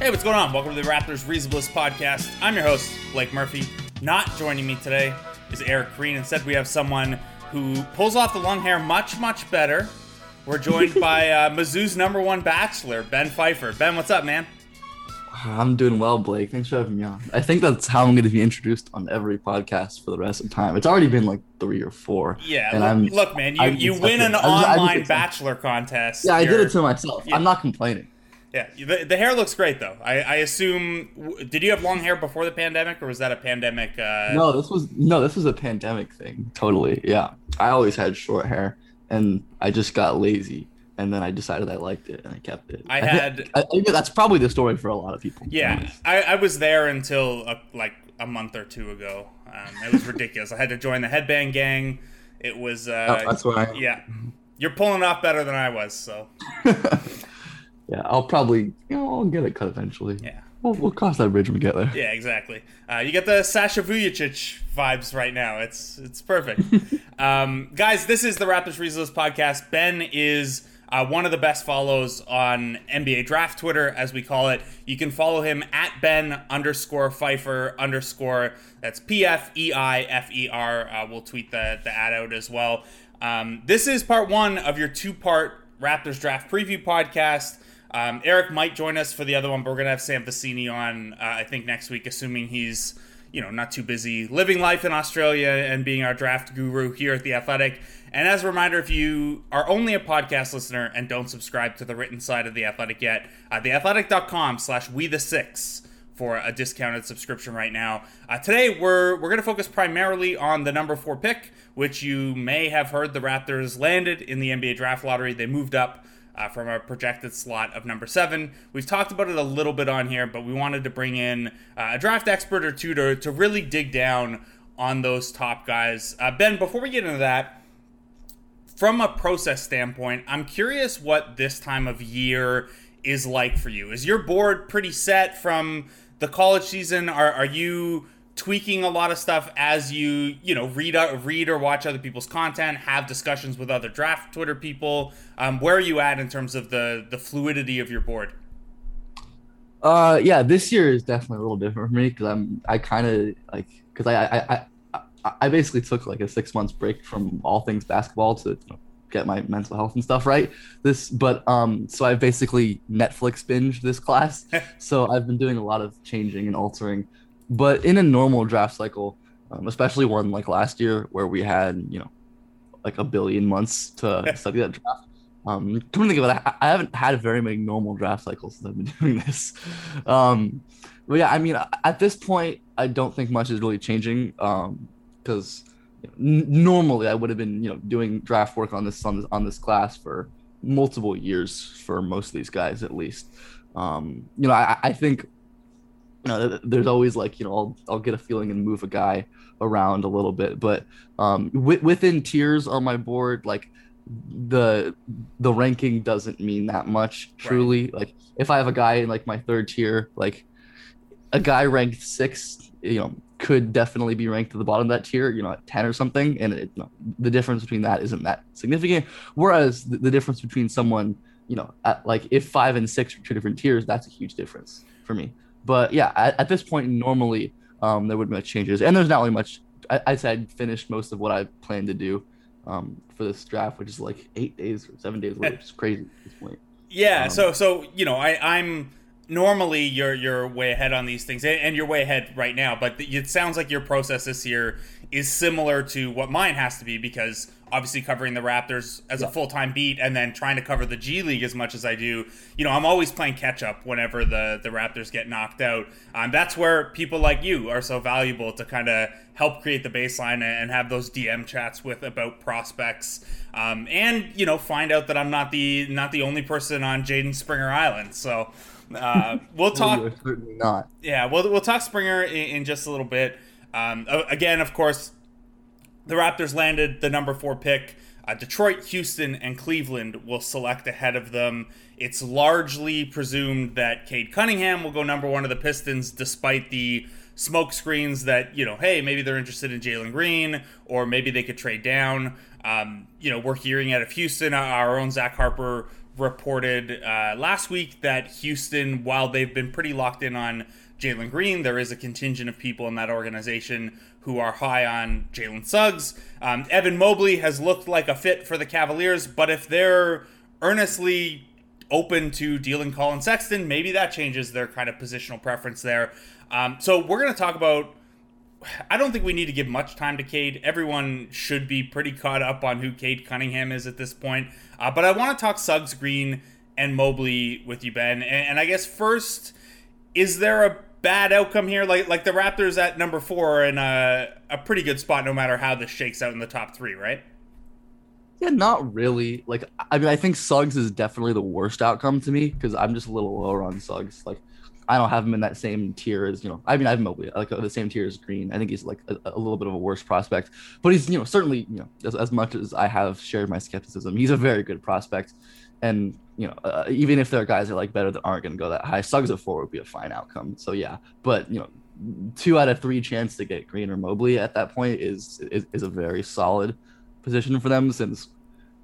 Hey, what's going on? Welcome to the Raptors Reasonableist Podcast. I'm your host, Blake Murphy. Not joining me today is Eric Green. Instead, we have someone who pulls off the long hair much better. We're joined by Mizzou's number one bachelor, Ben Pfeiffer. Ben, what's up, man? I'm doing well, Blake. Thanks for having me on. I think that's how I'm going to be introduced on every podcast for the rest of time. It's already been like 3 or 4. Yeah, and look, man, you win an online bachelor contest. Yeah, I did it to myself. Yeah. I'm not complaining. Yeah, the hair looks great, though. I assume, did you have long hair before the pandemic, or was that a pandemic? No, this was a pandemic thing. Totally, yeah. I always had short hair, and I just got lazy. And then I decided I liked it, and I kept it. I think that's probably the story for a lot of people. Yeah, I was there until like a month or two ago. It was ridiculous. I had to join the headband gang. It was. That's why. Yeah, you're pulling off better than I was. So. Yeah, I'll probably I'll get it cut eventually. Yeah, we'll cross that bridge when we get there. Yeah, exactly. You get the Sasha Vujačić vibes right now. It's perfect. Guys, this is the Raptors Resilience Podcast. Ben is. One of the best follows on NBA Draft Twitter, as we call it. You can follow him at Ben_Pfeiffer_ that's Pfeifer. We'll tweet the ad out as well. This is part one of your two-part Raptors Draft Preview podcast. Eric might join us for the other one, but we're going to have Sam Vecini on, I think, next week, assuming he's not too busy living life in Australia and being our draft guru here at The Athletic. And as a reminder, if you are only a podcast listener and don't subscribe to the written side of The Athletic yet, theathletic.com/we the six for a discounted subscription right now. Today, we're going to focus primarily on the number 4 pick, which you may have heard the Raptors landed in the NBA draft lottery. They moved up from our projected slot of number 7. We've talked about it a little bit on here, but we wanted to bring in a draft expert or two to really dig down on those top guys. Ben, before we get into that, from a process standpoint, I'm curious what this time of year is like for you. Is your board pretty set from the college season? Are you tweaking a lot of stuff as you read or watch other people's content, have discussions with other draft Twitter people? Where are you at in terms of the fluidity of your board? Yeah, this year is definitely a little different for me because I basically took like a 6 months break from all things basketball to get my mental health and stuff right. So I basically Netflix binged this class. So I've been doing a lot of changing and altering. But in a normal draft cycle, especially one like last year where we had like a billion months to study that draft. Come to think about it, I haven't had very many normal draft cycles since I've been doing this. But yeah, I mean, at this point, I don't think much is really changing. Because normally I would have been, doing draft work on this class for multiple years for most of these guys at least. I think there's always I'll get a feeling and move a guy around a little bit, but within tiers on my board, like the ranking doesn't mean that much truly. Right. Like if I have a guy in like my third tier, like a guy ranked 6th, could definitely be ranked at the bottom of that tier, at 10 or something. And the difference between that isn't that significant. Whereas the difference between someone, at like if 5 and 6 are two different tiers, that's a huge difference for me. But yeah, at this point, normally there wouldn't be much changes. And there's not really much. I'd say I'd finished most of what I planned to do for this draft, which is like 8 days or 7 days away, which is crazy at this point. Yeah. I'm. Normally, you're way ahead on these things, and you're way ahead right now, but it sounds like your process this year is similar to what mine has to be, because obviously covering the Raptors as a full-time beat and then trying to cover the G League as much as I do, I'm always playing catch-up whenever the Raptors get knocked out. That's where people like you are so valuable to kind of help create the baseline and have those DM chats with about prospects, and, find out that I'm not the only person on Jaden Springer Island, so... we'll talk. No, certainly not. Yeah, we'll talk Springer in just a little bit. Again, of course, the Raptors landed the number 4 pick. Detroit, Houston, and Cleveland will select ahead of them. It's largely presumed that Cade Cunningham will go number 1 to the Pistons, despite the smoke screens that hey, maybe they're interested in Jalen Green, or maybe they could trade down. We're hearing out of Houston, our own Zach Harper reported last week that Houston, while they've been pretty locked in on Jalen Green, there is a contingent of people in that organization who are high on Jalen Suggs. Evan Mobley has looked like a fit for the Cavaliers, but if they're earnestly open to dealing Colin Sexton, maybe that changes their kind of positional preference there. So we're going to talk about, I don't think we need to give much time to Cade. Everyone should be pretty caught up on who Cade Cunningham is at this point. But I want to talk Suggs, Green, and Mobley with you, Ben. And I guess first, is there a bad outcome here? Like the Raptors at number 4 are in a pretty good spot no matter how this shakes out in the top 3, right? Yeah, not really. Like, I mean, I think Suggs is definitely the worst outcome to me because I'm just a little lower on Suggs. Like, I don't have him in that same tier as, I have Mobley, like the same tier as Green. I think he's like a little bit of a worse prospect, but he's, certainly, as much as I have shared my skepticism, he's a very good prospect. And, even if there are guys that are like better that aren't going to go that high, Suggs at 4 would be a fine outcome. So, yeah, but, 2 out of 3 chance to get Green or Mobley at that point is a very solid position for them since,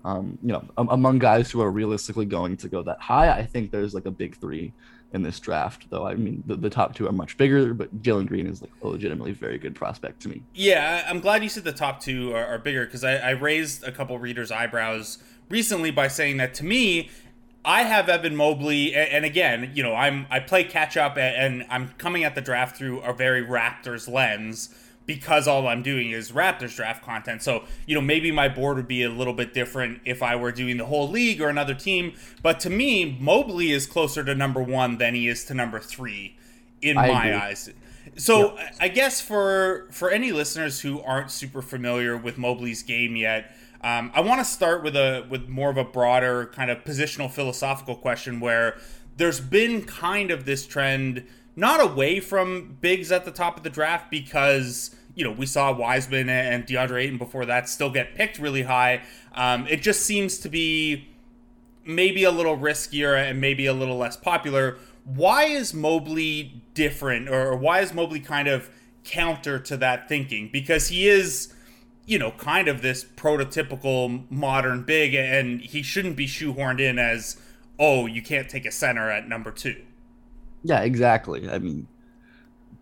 among guys who are realistically going to go that high, I think there's like a big 3 in this draft, though. I mean, the top 2 are much bigger, but Jalen Green is like a legitimately very good prospect to me. Yeah, I'm glad you said the top 2 are bigger because I raised a couple readers' eyebrows recently by saying that to me, I have Evan Mobley, and again, I play catch up and I'm coming at the draft through a very Raptors lens because all I'm doing is Raptors draft content. So, maybe my board would be a little bit different if I were doing the whole league or another team. But to me, Mobley is closer to number 1 than he is to number 3 in my eyes. So yeah. I guess for any listeners who aren't super familiar with Mobley's game yet, I want to start with more of a broader kind of positional philosophical question where there's been kind of this trend, not away from bigs at the top of the draft because, we saw Wiseman and DeAndre Ayton before that still get picked really high. It just seems to be maybe a little riskier and maybe a little less popular. Why is Mobley different or why is Mobley kind of counter to that thinking? Because he is, kind of this prototypical modern big and he shouldn't be shoehorned in as, you can't take a center at number 2. Yeah, exactly. I mean,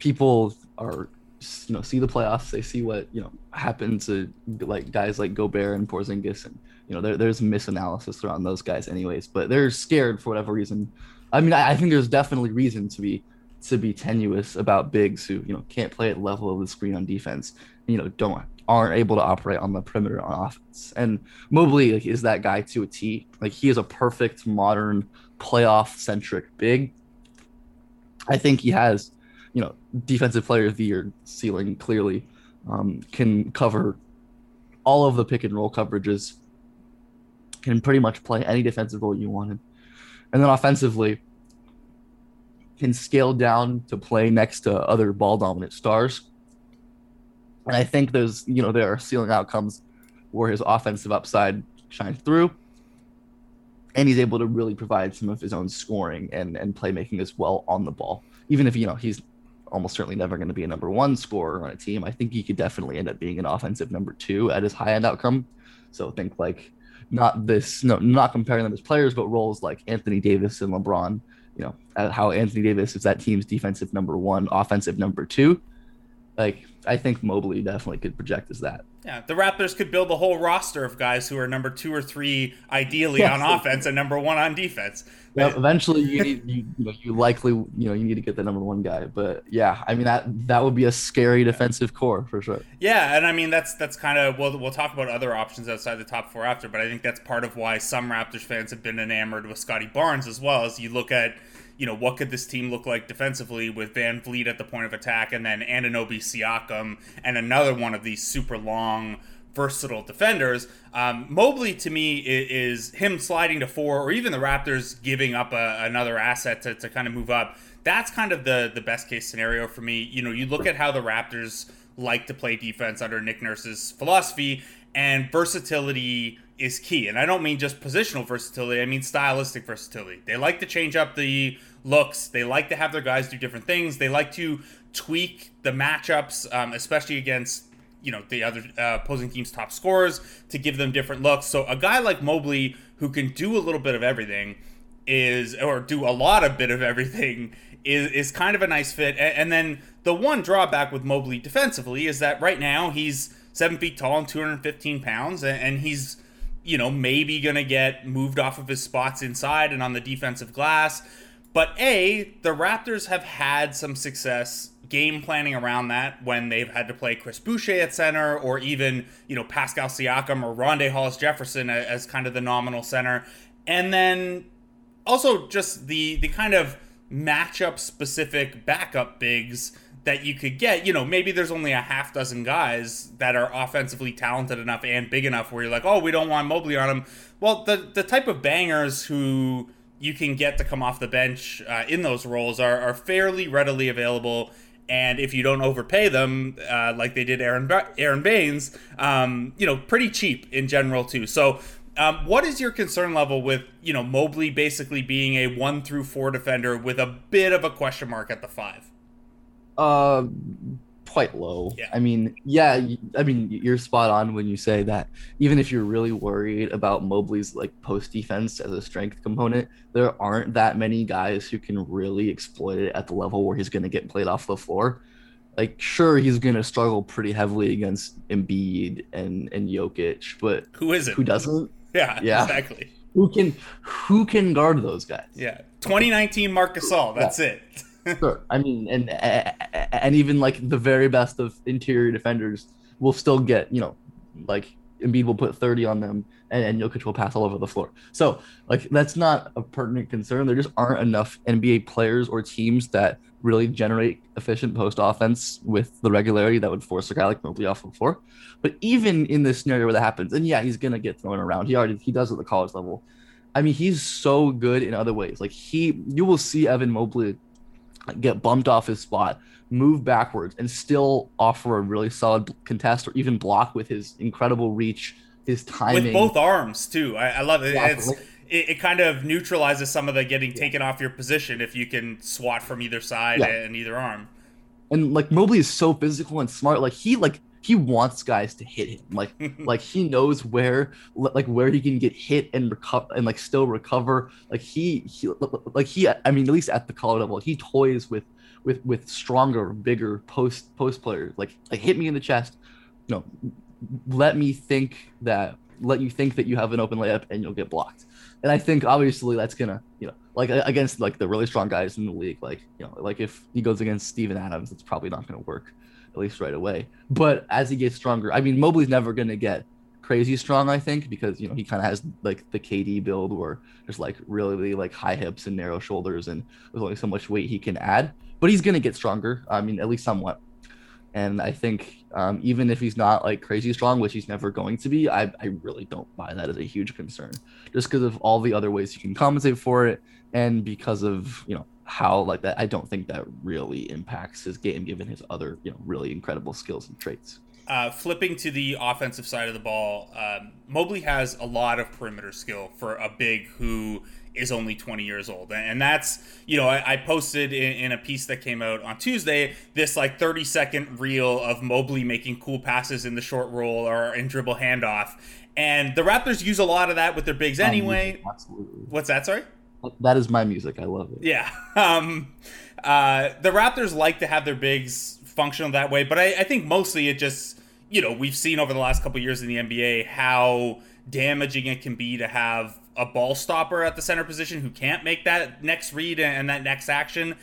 people are, see the playoffs. They see what, happened to like guys like Gobert and Porzingis, and there's misanalysis around those guys, anyways. But they're scared for whatever reason. I mean, I think there's definitely reason to be tenuous about bigs who can't play at level of the screen on defense. And, aren't able to operate on the perimeter on offense. And Mobley is that guy to a T. Like he is a perfect modern playoff centric big. I think he has, defensive player of the year ceiling clearly, can cover all of the pick and roll coverages, can pretty much play any defensive role you want him. And then offensively, can scale down to play next to other ball dominant stars. And I think there's, there are ceiling outcomes where his offensive upside shines through. And he's able to really provide some of his own scoring and playmaking as well on the ball. Even if, he's almost certainly never going to be a number 1 scorer on a team, I think he could definitely end up being an offensive number 2 at his high-end outcome. So think like not comparing them as players, but roles like Anthony Davis and LeBron, how Anthony Davis is that team's defensive number 1, offensive number 2. Like, I think Mobley definitely could project as that. Yeah, the Raptors could build a whole roster of guys who are number 2 or 3, ideally on offense and number 1 on defense. Yep, eventually, you need to get the number 1 guy. But yeah, I mean that would be a scary defensive core for sure. Yeah, and I mean that's kind of we'll talk about other options outside the top 4 after. But I think that's part of why some Raptors fans have been enamored with Scottie Barnes as well. As you look at what could this team look like defensively with VanVleet at the point of attack and then Anunoby, Siakam, and another one of these super long, versatile defenders. Mobley, to me, is him sliding to 4 or even the Raptors giving up another asset to kind of move up. That's kind of the best case scenario for me. You look at how the Raptors like to play defense under Nick Nurse's philosophy, and versatility is key. And I don't mean just positional versatility, I mean stylistic versatility. They like to change up the looks. They like to have their guys do different things. They like to tweak the matchups, especially against you know, the other opposing team's top scorers to give them different looks. So a guy like Mobley, who can do a little bit of everything, is kind of a nice fit. And then the one drawback with Mobley defensively is that right now he's 7 feet tall and 215 pounds, and he's, you know, maybe going to get moved off of his spots inside and on the defensive glass. But the Raptors have had some success game planning around that when they've had to play Chris Boucher at center, or even, you know, Pascal Siakam or Rondae Hollis-Jefferson as kind of the nominal center. And then also just the kind of matchup specific backup bigs that you could get. You know, maybe there's only a half dozen guys that are offensively talented enough and big enough where you're like, oh, we don't want Mobley on him. Well, the type of bangers who you can get to come off the bench in those roles are fairly readily available. And if you don't overpay them, like they did Aaron Baines, you know, pretty cheap in general too. So what is your concern level with, you know, Mobley basically being a 1-4 defender with a bit of a question mark at the 5? Quite low. Yeah. I mean, you're spot on when you say that even if you're really worried about Mobley's like post defense as a strength component, there aren't that many guys who can really exploit it at the level where he's going to get played off the floor. Like, sure, he's going to struggle pretty heavily against Embiid and Jokic, but who is it? Who doesn't? Yeah, exactly. Who can guard those guys? Yeah. 2019 Marc Gasol, that's it. Sure. I mean, and even like the very best of interior defenders will still get, you know, like Embiid will put 30 on them and Jokic will pass all over the floor. So like, that's not a pertinent concern. There just aren't enough NBA players or teams that really generate efficient post offense with the regularity that would force a guy like Mobley off the floor. But even in this scenario where that happens, and yeah, he's going to get thrown around. He does at the college level. I mean, he's so good in other ways. Like you will see Evan Mobley get bumped off his spot, move backwards, and still offer a really solid contest or even block with his incredible reach, his timing. With both arms, too. I love it. Yeah, it kind of neutralizes some of the getting taken off your position if you can swat from either side and either arm. And, like, Mobley is so physical and smart. He wants guys to hit him. Like he knows where he can get hit and recover and like still recover. I mean, at least at the college level, he toys with stronger, bigger post players. Like hit me in the chest. You know, let you think that you have an open layup and you'll get blocked. And I think obviously that's gonna, you know, like against like the really strong guys in the league. Like, you know, like if he goes against Steven Adams, it's probably not gonna work, at least right away. But as he gets stronger, I mean, Mobley's never going to get crazy strong, I think, because, you know, he kind of has like the KD build where there's like really like high hips and narrow shoulders and there's only so much weight he can add, but he's going to get stronger. I mean, at least somewhat. And I think even if he's not like crazy strong, which he's never going to be, I really don't buy that as a huge concern just because of all the other ways you can compensate for it. And because of, you know, how like that, I don't think that really impacts his game given his other, you know, really incredible skills and traits. Flipping to the offensive side of the ball, Mobley has a lot of perimeter skill for a big who is only 20 years old. And that's, you know, I posted in a piece that came out on Tuesday, this like 30-second reel of Mobley making cool passes in the short roll or in dribble handoff. And the Raptors use a lot of that with their bigs anyway. Absolutely. What's that? Sorry? That is my music. I love it. Yeah. The Raptors like to have their bigs functional that way, but I think mostly it just, you know, we've seen over the last couple of years in the NBA how damaging it can be to have a ball stopper at the center position who can't make that next read and that next action.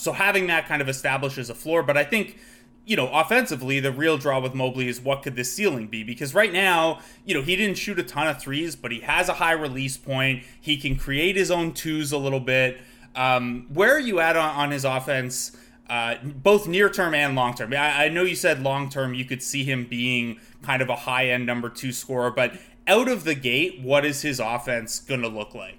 So having that kind of establishes a floor. But I think, you know, offensively, the real draw with Mobley is what could this ceiling be? Because right now, you know, he didn't shoot a ton of threes, but he has a high release point. He can create his own twos a little bit. Where are you at on his offense, both near term and long term? I know you said long term, you could see him being kind of a high end number 2 scorer, but out of the gate, what is his offense going to look like?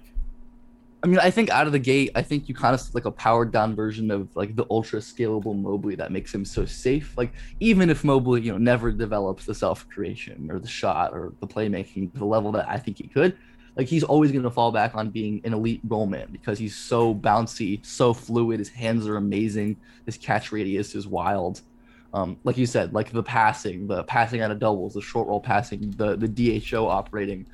I mean, I think out of the gate, I think you kind of see like a powered down version of like the ultra scalable Mobley that makes him so safe. Like even if Mobley, you know, never develops the self creation or the shot or the playmaking to the level that I think he could, like he's always going to fall back on being an elite roll man because he's so bouncy, so fluid. His hands are amazing. His catch radius is wild. Like you said, like the passing out of doubles, the short roll passing, the DHO operating,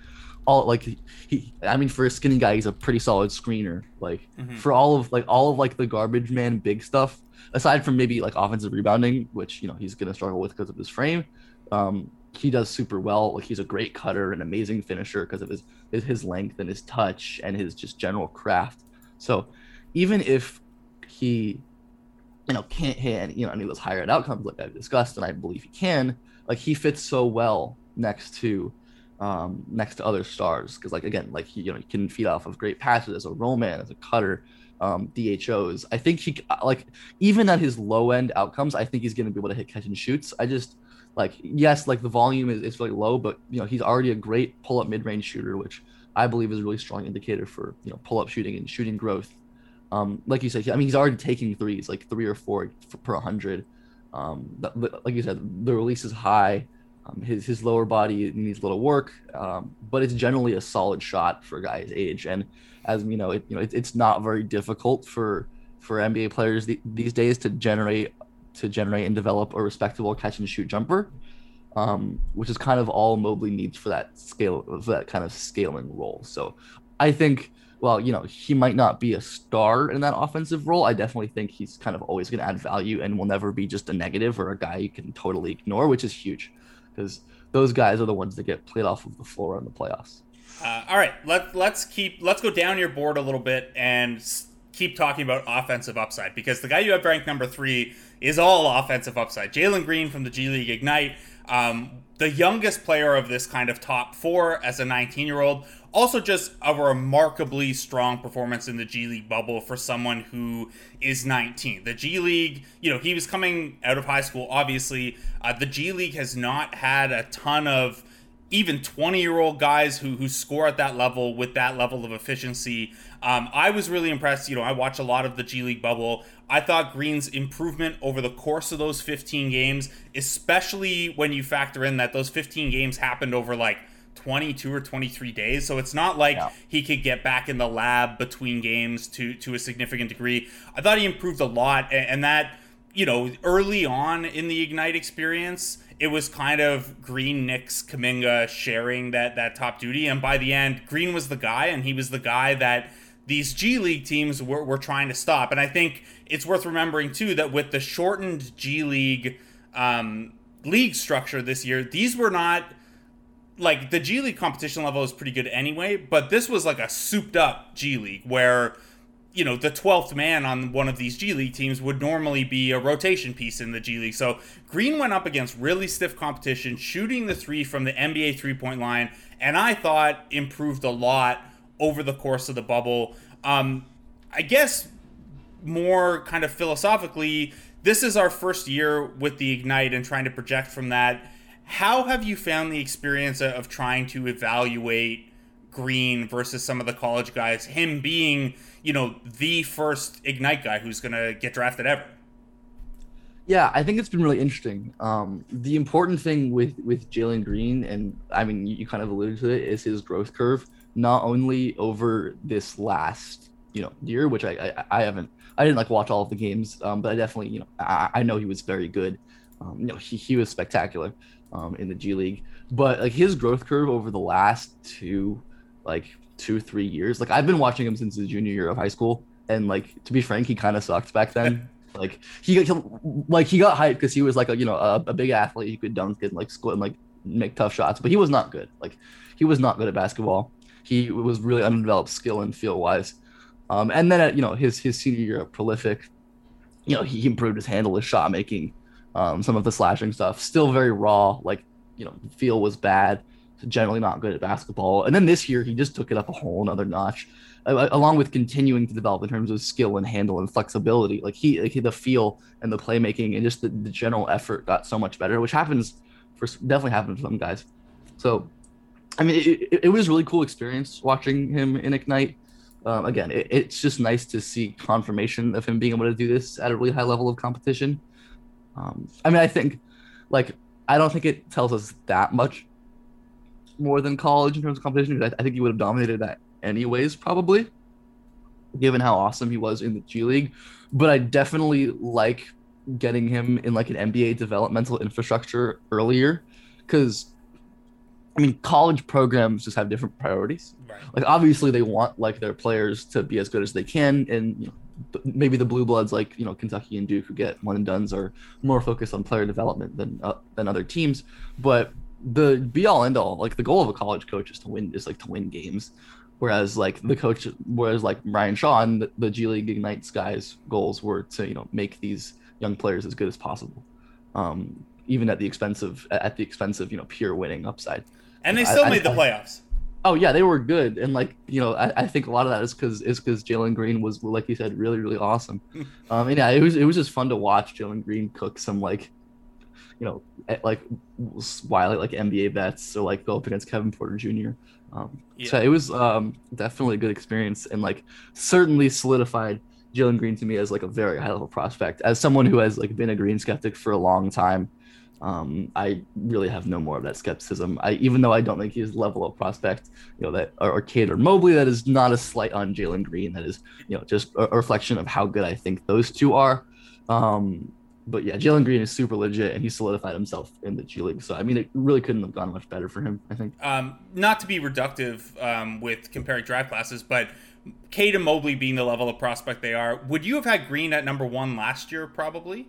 all like he. I mean, for a skinny guy, he's a pretty solid screener. Like for all of the garbage man big stuff, aside from maybe like offensive rebounding, which you know he's gonna struggle with because of his frame. He does super well. Like he's a great cutter, an amazing finisher because of his length and his touch and his just general craft. So even if he can't hit any of those higher end outcomes like I've discussed, and I believe he can, like he fits so well next to other stars because again he he can feed off of great passes as a roll man, as a cutter, DHOs. I think he even at his low end outcomes, I think he's going to be able to hit catch and shoots. I just yes, the volume is really low, but he's already a great pull-up mid-range shooter, which I believe is a really strong indicator for pull-up shooting and shooting growth. Like you said, I mean, he's already taking threes, like 3 or 4 per 100. Like you said, the release is high. His lower body needs a little work, but it's generally a solid shot for a guy's age. And as it's not very difficult for NBA players these days to generate and develop a respectable catch and shoot jumper, which is kind of all Mobley needs for that scale, for that kind of scaling role. So I think, well, he might not be a star in that offensive role. I definitely think he's kind of always going to add value and will never be just a negative or a guy you can totally ignore, which is huge because those guys are the ones that get played off of the floor in the playoffs. All right, let's go down your board a little bit and keep talking about offensive upside, because the guy you have ranked number 3 is all offensive upside. Jalen Green from the G League Ignite, the youngest player of this kind of top 4 as a 19-year-old. Also just a remarkably strong performance in the G League bubble for someone who is 19. The G League, he was coming out of high school, obviously. The G League has not had a ton of even 20-year-old guys who score at that level with that level of efficiency. I was really impressed. I watch a lot of the G League bubble. I thought Green's improvement over the course of those 15 games, especially when you factor in that those 15 games happened over 22 or 23 days. So it's not like he could get back in the lab between games to a significant degree. I thought he improved a lot. And that, early on in the Ignite experience, it was kind of Green, Knicks, Kuminga sharing that top duty. And by the end, Green was the guy, and he was the guy that these G League teams were trying to stop. And I think it's worth remembering, too, that with the shortened G League league structure this year, these were not, the G League competition level is pretty good anyway, but this was a souped-up G League where the 12th man on one of these G League teams would normally be a rotation piece in the G League. So Green went up against really stiff competition, shooting the 3 from the NBA three-point line, and I thought improved a lot over the course of the bubble. I guess more kind of philosophically, this is our first year with the Ignite and trying to project from that. How have you found the experience of trying to evaluate Green versus some of the college guys, him being, the first Ignite guy who's going to get drafted ever? Yeah, I think it's been really interesting. The important thing with Jalen Green, and I mean, you kind of alluded to it, is his growth curve, not only over this last, year, which I didn't watch all of the games, but I definitely, I know he was very good. He was spectacular in the G League, but his growth curve over the last 2-3 years. I've been watching him since his junior year of high school, and to be frank, he kind of sucked back then. He got hyped because he was a big athlete who could dunk and squat and make tough shots, but he was not good. He was not good at basketball. He was really undeveloped skill and feel wise. And then at his senior year of prolific, he improved his handle, his shot making, some of the slashing stuff. Still very raw. Feel was bad. Generally not good at basketball. And then this year, he just took it up a whole another notch, along with continuing to develop in terms of skill and handle and flexibility. The feel and the playmaking and just the general effort got so much better, which definitely happened for some guys. So, I mean, it was a really cool experience watching him in Ignite. Again, it's just nice to see confirmation of him being able to do this at a really high level of competition. I mean, I think, I don't think it tells us that much more than college in terms of competition. I think he would have dominated that anyways, probably, given how awesome he was in the G League. But I definitely getting him in like an NBA developmental infrastructure earlier, because I mean, college programs just have different priorities. Right. Like, obviously, they want like their players to be as good as they can, and you know, maybe the blue bloods like, you know, Kentucky and Duke, who get one and dones, are more focused on player development than other teams. But the be all end all, like the goal of a college coach is to win games, whereas like Ryan Shaw and the G League Ignite guys' goals were to, you know, make these young players as good as possible, even at the expense of you know, pure winning upside. And they still made the playoffs. Oh yeah, they were good, and like, you know, I think a lot of that is because Jalen Green was, like you said, really really awesome. And yeah, it was just fun to watch Jalen Green cook some, like, you know, like wily like NBA bets, so like go up against Kevin Porter Jr. So it was definitely a good experience, and like certainly solidified Jalen Green to me as like a very high level prospect. As someone who has like been a Green skeptic for a long time, I really have no more of that skepticism. Even though I don't think he's level of prospect, you know, that or Cade or Mobley, that is not a slight on Jalen Green. That is, you know, just a reflection of how good I think those two are. But yeah, Jalen Green is super legit, and he solidified himself in the G League. So I mean, it really couldn't have gone much better for him, I think. Not to be reductive with comparing draft classes, but Cade and Mobley being the level of prospect they are, would you have had Green at number one last year? Probably.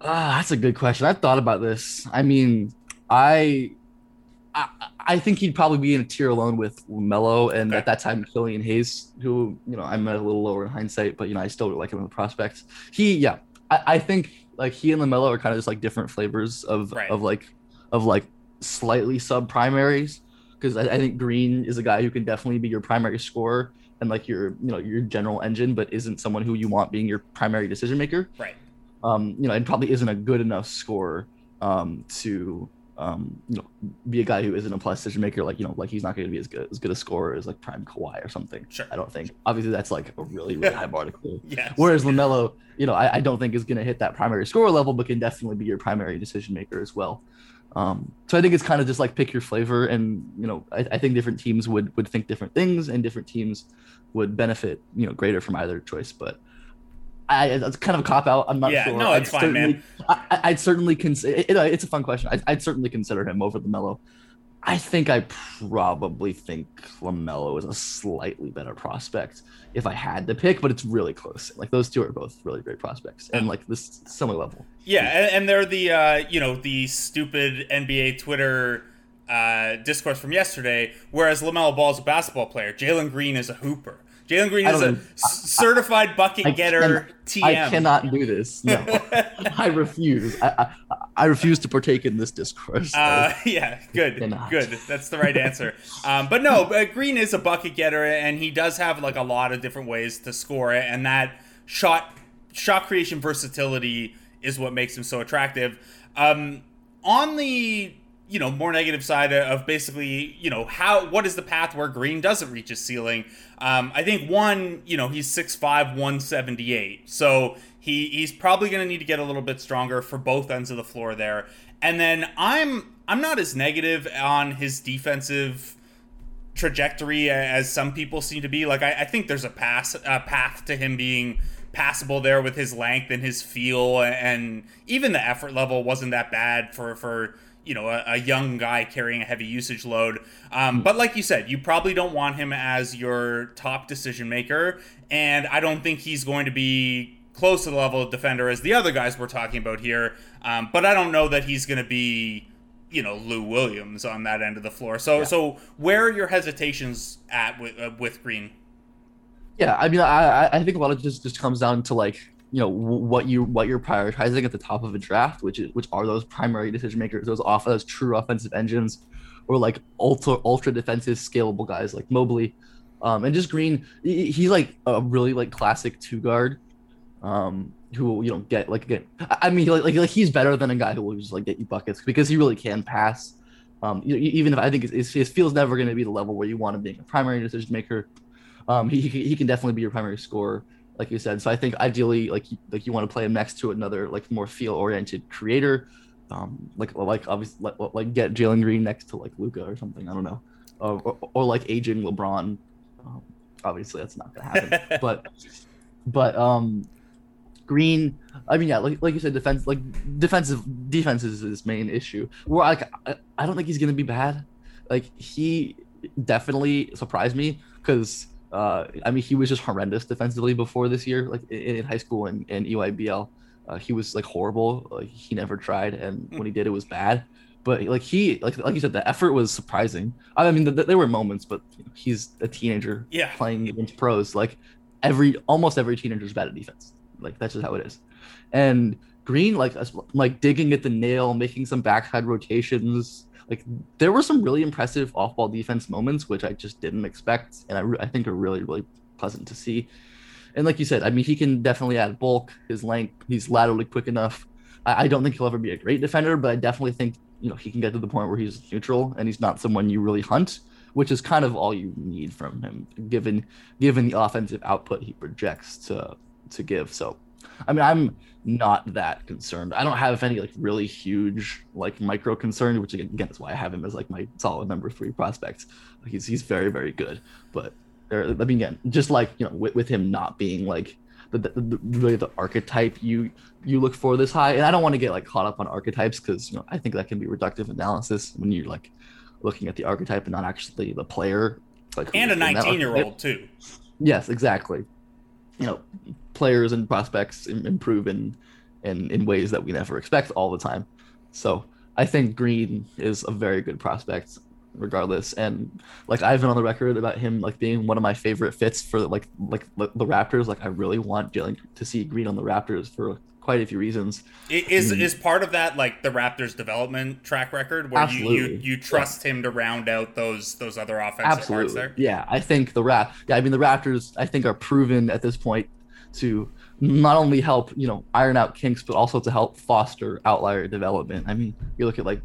That's a good question. I've thought about this. I mean, I think he'd probably be in a tier alone with LaMelo and okay. At that time Killian Hayes, who, you know, I'm at a little lower in hindsight, but you know, I still like him in the prospects. I think like he and LaMelo are kind of just like different flavors of slightly sub primaries, because I think Green is a guy who can definitely be your primary scorer and like your, you know, your general engine, but isn't someone who you want being your primary decision maker. Right. You know, and probably isn't a good enough scorer to you know, be a guy who isn't a plus decision maker. Like, you know, like he's not going to be as good a scorer as like prime Kawhi or something. Sure. I don't think. Obviously, that's like a really really high bar to clear. Yes. Whereas LaMelo, you know, I don't think is going to hit that primary scorer level, but can definitely be your primary decision maker as well. So I think it's kind of just like pick your flavor, and you know, I think different teams would think different things, and different teams would benefit, you know, greater from either choice, but. It's kind of a cop out. I'm not sure. Yeah, no, it's fine, man. I'd certainly consider. It's a fun question. I'd certainly consider him over LaMelo. I probably think LaMelo is a slightly better prospect if I had to pick, but it's really close. Like those two are both really great prospects, and like this similar level. Yeah, and they're the you know, the stupid NBA Twitter discourse from yesterday. Whereas LaMelo Ball is a basketball player, Jalen Green is a hooper. Jalen Green is a certified bucket getter. TM. I cannot do this. No, I refuse. I refuse to partake in this discourse. Yeah, good. That's the right answer. But no, Green is a bucket getter, and he does have like a lot of different ways to score it, and that shot creation versatility is what makes him so attractive. On the, you know, more negative side of basically, you know, what is the path where Green doesn't reach his ceiling? I think one, you know, he's 6'5", 178. So he's probably going to need to get a little bit stronger for both ends of the floor there. And then I'm not as negative on his defensive trajectory as some people seem to be. Like, I think there's a path to him being passable there with his length and his feel, and even the effort level wasn't that bad for you know, a young guy carrying a heavy usage load. But like you said, you probably don't want him as your top decision maker. And I don't think he's going to be close to the level of defender as the other guys we're talking about here. But I don't know that he's going to be, you know, Lou Williams on that end of the floor. So where are your hesitations at with Green? Yeah, I mean, I think a lot of it just comes down to like, you know, what you're prioritizing at the top of a draft, which are those primary decision makers, those true offensive engines, or like ultra defensive scalable guys like Mobley, and just Green. He's like a really like classic two guard, who, you know, get like again. I mean, like he's better than a guy who will just like get you buckets because he really can pass. Even if I think his field's never going to be the level where you want him being a primary decision maker, he can definitely be your primary scorer. Like you said, so I think ideally, like you want to play him next to another like more feel-oriented creator, like obviously like get Jalen Green next to like Luka or something. I don't know, or like aging LeBron. Obviously, that's not gonna happen. but Green, I mean, yeah, like you said, defense is his main issue. Where like I don't think he's gonna be bad. Like he definitely surprised me because I mean he was just horrendous defensively before this year, like in high school and EYBL. He was like horrible. Like, he never tried, and when he did, it was bad. But like he, like you said, the effort was surprising. I mean, there were moments, but you know, he's a teenager playing against pros. Like almost every teenager is bad at defense. Like that's just how it is. And Green, like digging at the nail, making some backside rotations. Like there were some really impressive off-ball defense moments, which I just didn't expect, and I think are really, really pleasant to see. And like you said, I mean, he can definitely add bulk, his length, he's laterally quick enough. I don't think he'll ever be a great defender, but I definitely think, you know, he can get to the point where he's neutral and he's not someone you really hunt, which is kind of all you need from him, given the offensive output he projects to give. So, I mean, I'm not that concerned. I don't have any like really huge like micro concern, which again is why I have him as like my solid number 3 prospect. He's very, very good, but. I mean, again, just like, you know, with him not being like really the archetype you look for this high. And I don't want to get like caught up on archetypes because, you know, I think that can be reductive analysis when you're like looking at the archetype and not actually the player. Like, and a 19-year-old too. Yes, exactly. You know, players and prospects improve in ways that we never expect all the time. So I think Green is a very good prospect. Regardless, and like I've been on the record about him like being one of my favorite fits for like the Raptors. Like I really want Jalen to see Green on the Raptors for quite a few reasons. It is part of that like the Raptors development track record where you trust him to round out those other offensive parts there. Yeah, I think the Raptors I think are proven at this point to not only help, you know, iron out kinks, but also to help foster outlier development. I mean, you look at like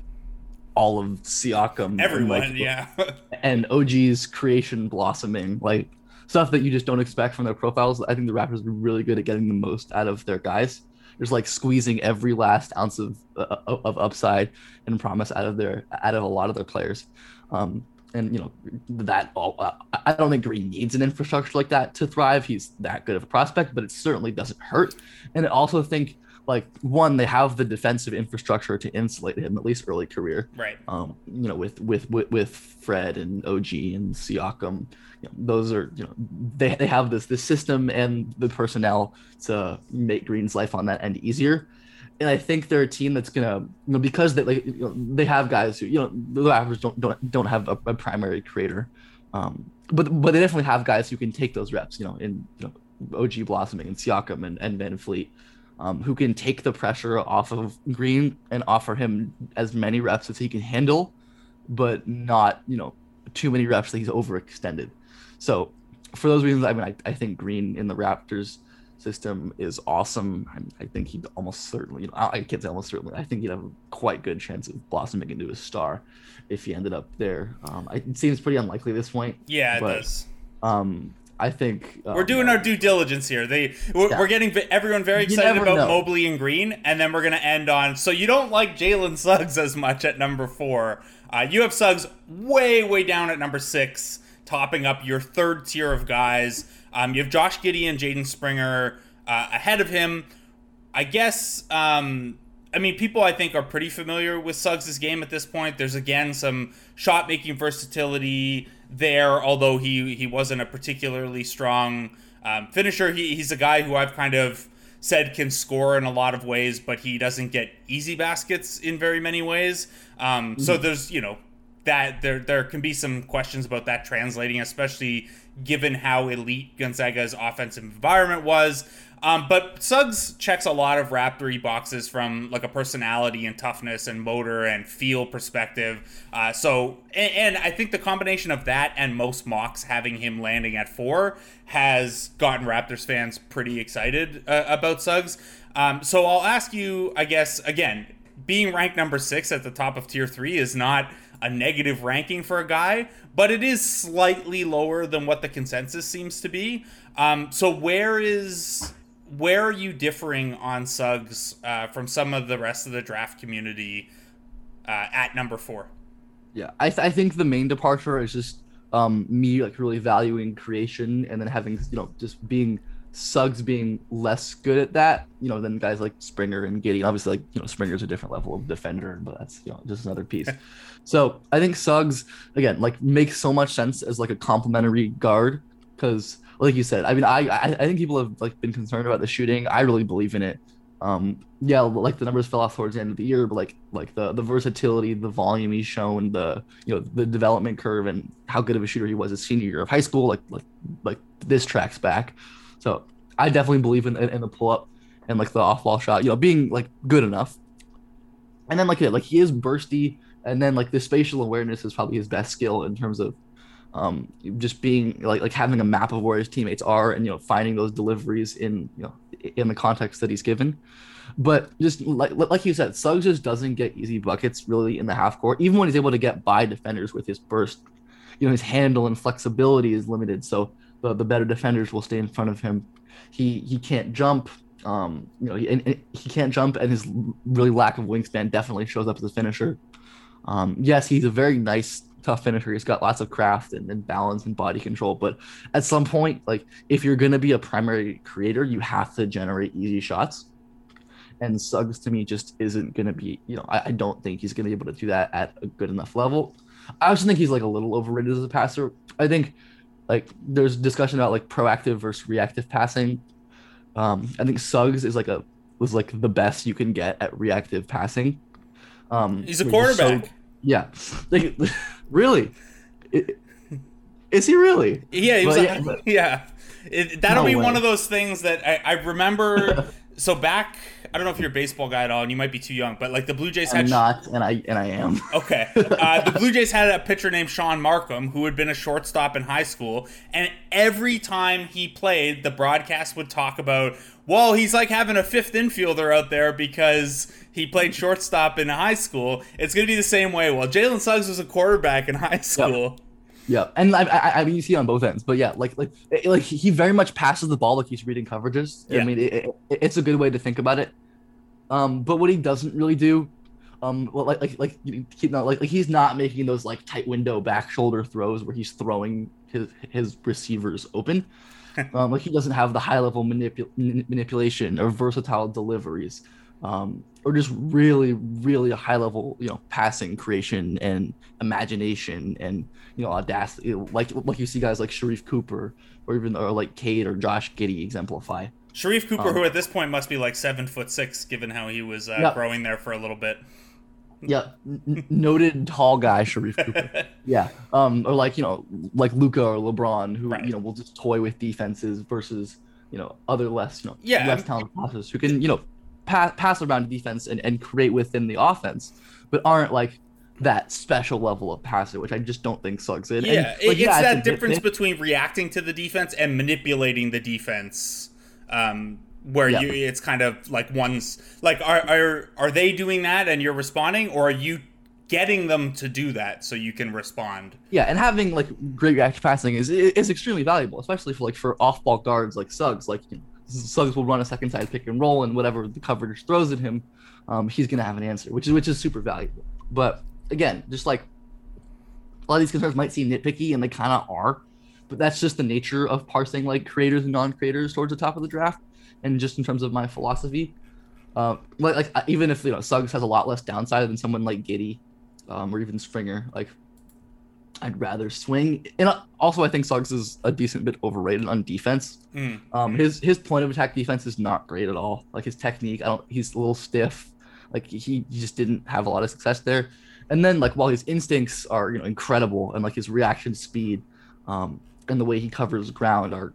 all of Siakam, everyone, and, like, and OG's creation blossoming, like stuff that you just don't expect from their profiles. I think the Raptors are really good at getting the most out of their guys. There's like squeezing every last ounce of upside and promise out of a lot of their players, and you know that all. I don't think Green needs an infrastructure like that to thrive. He's that good of a prospect, but it certainly doesn't hurt. And I also think. Like one, they have the defensive infrastructure to insulate him, at least early career. Right. You know, with Fred and OG and Siakam, you know, those are, you know, they have this system and the personnel to make Green's life on that end easier. And I think they're a team that's gonna, you know, because they like, you know, they have guys who, you know, the Raptors don't have a primary creator, but they definitely have guys who can take those reps. You know, in you know, OG blossoming and Siakam and VanVleet. Who can take the pressure off of Green and offer him as many reps as he can handle, but not, you know, too many reps that he's overextended. So for those reasons, I mean, I think Green in the Raptors system is awesome. I think he'd almost certainly, you know, I can't say almost certainly, I think he'd have a quite good chance of blossoming into a star if he ended up there. It seems pretty unlikely at this point. Yeah, but, it does. I think we're doing our due diligence here. We're getting everyone very excited about Mobley and Green, and then we're going to end on. So you don't like Jalen Suggs as much at number 4. You have Suggs way, way down at number 6, topping up your third tier of guys. You have Josh Giddey and Jaden Springer ahead of him. I guess. I mean, people I think are pretty familiar with Suggs' game at this point. There's again some shot-making versatility there, although he wasn't a particularly strong finisher. He's a guy who I've kind of said can score in a lot of ways, but he doesn't get easy baskets in very many ways. So there's, you know, that there can be some questions about that translating, especially given how elite Gonzaga's offensive environment was. But Suggs checks a lot of Raptor-y boxes from like a personality and toughness and motor and feel perspective. So I think the combination of that and most mocks having him landing at 4 has gotten Raptors fans pretty excited about Suggs. So I'll ask you, I guess, again, being ranked number 6 at the top of tier 3 is not a negative ranking for a guy, but it is slightly lower than what the consensus seems to be. So where are you differing on Suggs from some of the rest of the draft community at number 4? Yeah, I think the main departure is just me like really valuing creation and then having, you know, just being Suggs being less good at that, you know, than guys like Springer and Giddey. Obviously, like, you know, Springer's a different level of defender, but that's, you know, just another piece. So I think Suggs, again, like, makes so much sense as like a complimentary guard because, like you said, I mean, I think people have like been concerned about the shooting. I really believe in it. Yeah, like the numbers fell off towards the end of the year, but like the versatility, the volume he's shown, the, you know, the development curve and how good of a shooter he was his senior year of high school, like this tracks back. So I definitely believe in the pull up and like the off ball shot, you know, being like good enough. And then like he is bursty, and then like the spatial awareness is probably his best skill in terms of just being like having a map of where his teammates are and, you know, finding those deliveries in, you know, in the context that he's given. But just like you said, Suggs just doesn't get easy buckets really in the half court, even when he's able to get by defenders with his burst. You know, his handle and flexibility is limited, so the better defenders will stay in front of him. He can't jump, he can't jump, and his really lack of wingspan definitely shows up as a finisher. Yes, he's a very nice, tough finisher. He's got lots of craft and balance and body control, but at some point, like, if you're going to be a primary creator, you have to generate easy shots. And Suggs, to me, just isn't going to be, you know, I don't think he's going to be able to do that at a good enough level. I also think he's like a little overrated as a passer. I think like there's discussion about like proactive versus reactive passing. I think Suggs is was the best you can get at reactive passing. He's a quarterback. Yeah. Like, really? Is he really? Yeah. That'll be one of those things that I remember. So back, I don't know if you're a baseball guy at all, and you might be too young, but like the Blue Jays I am. Okay. The Blue Jays had a pitcher named Sean Markham who had been a shortstop in high school, and every time he played, the broadcast would talk about, well, he's like having a fifth infielder out there because he played shortstop in high school. It's going to be the same way. Well, Jalen Suggs was a quarterback in high school. Yep. Yeah, and I mean, you see it on both ends, but yeah, like he very much passes the ball like he's reading coverages. Yeah. I mean, it's a good way to think about it. But what he doesn't really do, he's not making those like tight window back shoulder throws where he's throwing his receivers open. Like he doesn't have the high level manipulation or versatile deliveries, or just really, really high level, you know, passing creation and imagination and, you know, audacity. Like you see guys like Sharif Cooper or like Cade or Josh Giddey exemplify. Sharif Cooper, who at this point must be like 7'6", given how he was growing there for a little bit. Yeah, noted tall guy Sharif Cooper. Yeah, or like, you know, like Luka or LeBron, who right. You know, will just toy with defenses versus, you know, other less, you know, less talented passers who can, you know, pass around defense and create within the offense, but aren't like that special level of passer, which I just don't think Suggs in. Yeah, and, like, it's that difference between reacting to the defense and manipulating the defense, where it's kind of like one's like, are they doing that and you're responding, or are you getting them to do that so you can respond? Yeah, and having like great reactive passing is extremely valuable, especially for off ball guards like Suggs, like, you know. Suggs will run a second side pick and roll, and whatever the coverage throws at him, he's gonna have an answer, which is super valuable. But again, just like a lot of these concerns might seem nitpicky, and they kind of are, but that's just the nature of parsing like creators and non-creators towards the top of the draft. And just in terms of my philosophy, like even if, you know, Suggs has a lot less downside than someone like Giddey, or even Springer, like, I'd rather swing. And also, I think Suggs is a decent bit overrated on defense. His point of attack defense is not great at all. Like, his technique, he's a little stiff. Like, he just didn't have a lot of success there. And then, like, while his instincts are, you know, incredible, and like his reaction speed, and the way he covers ground are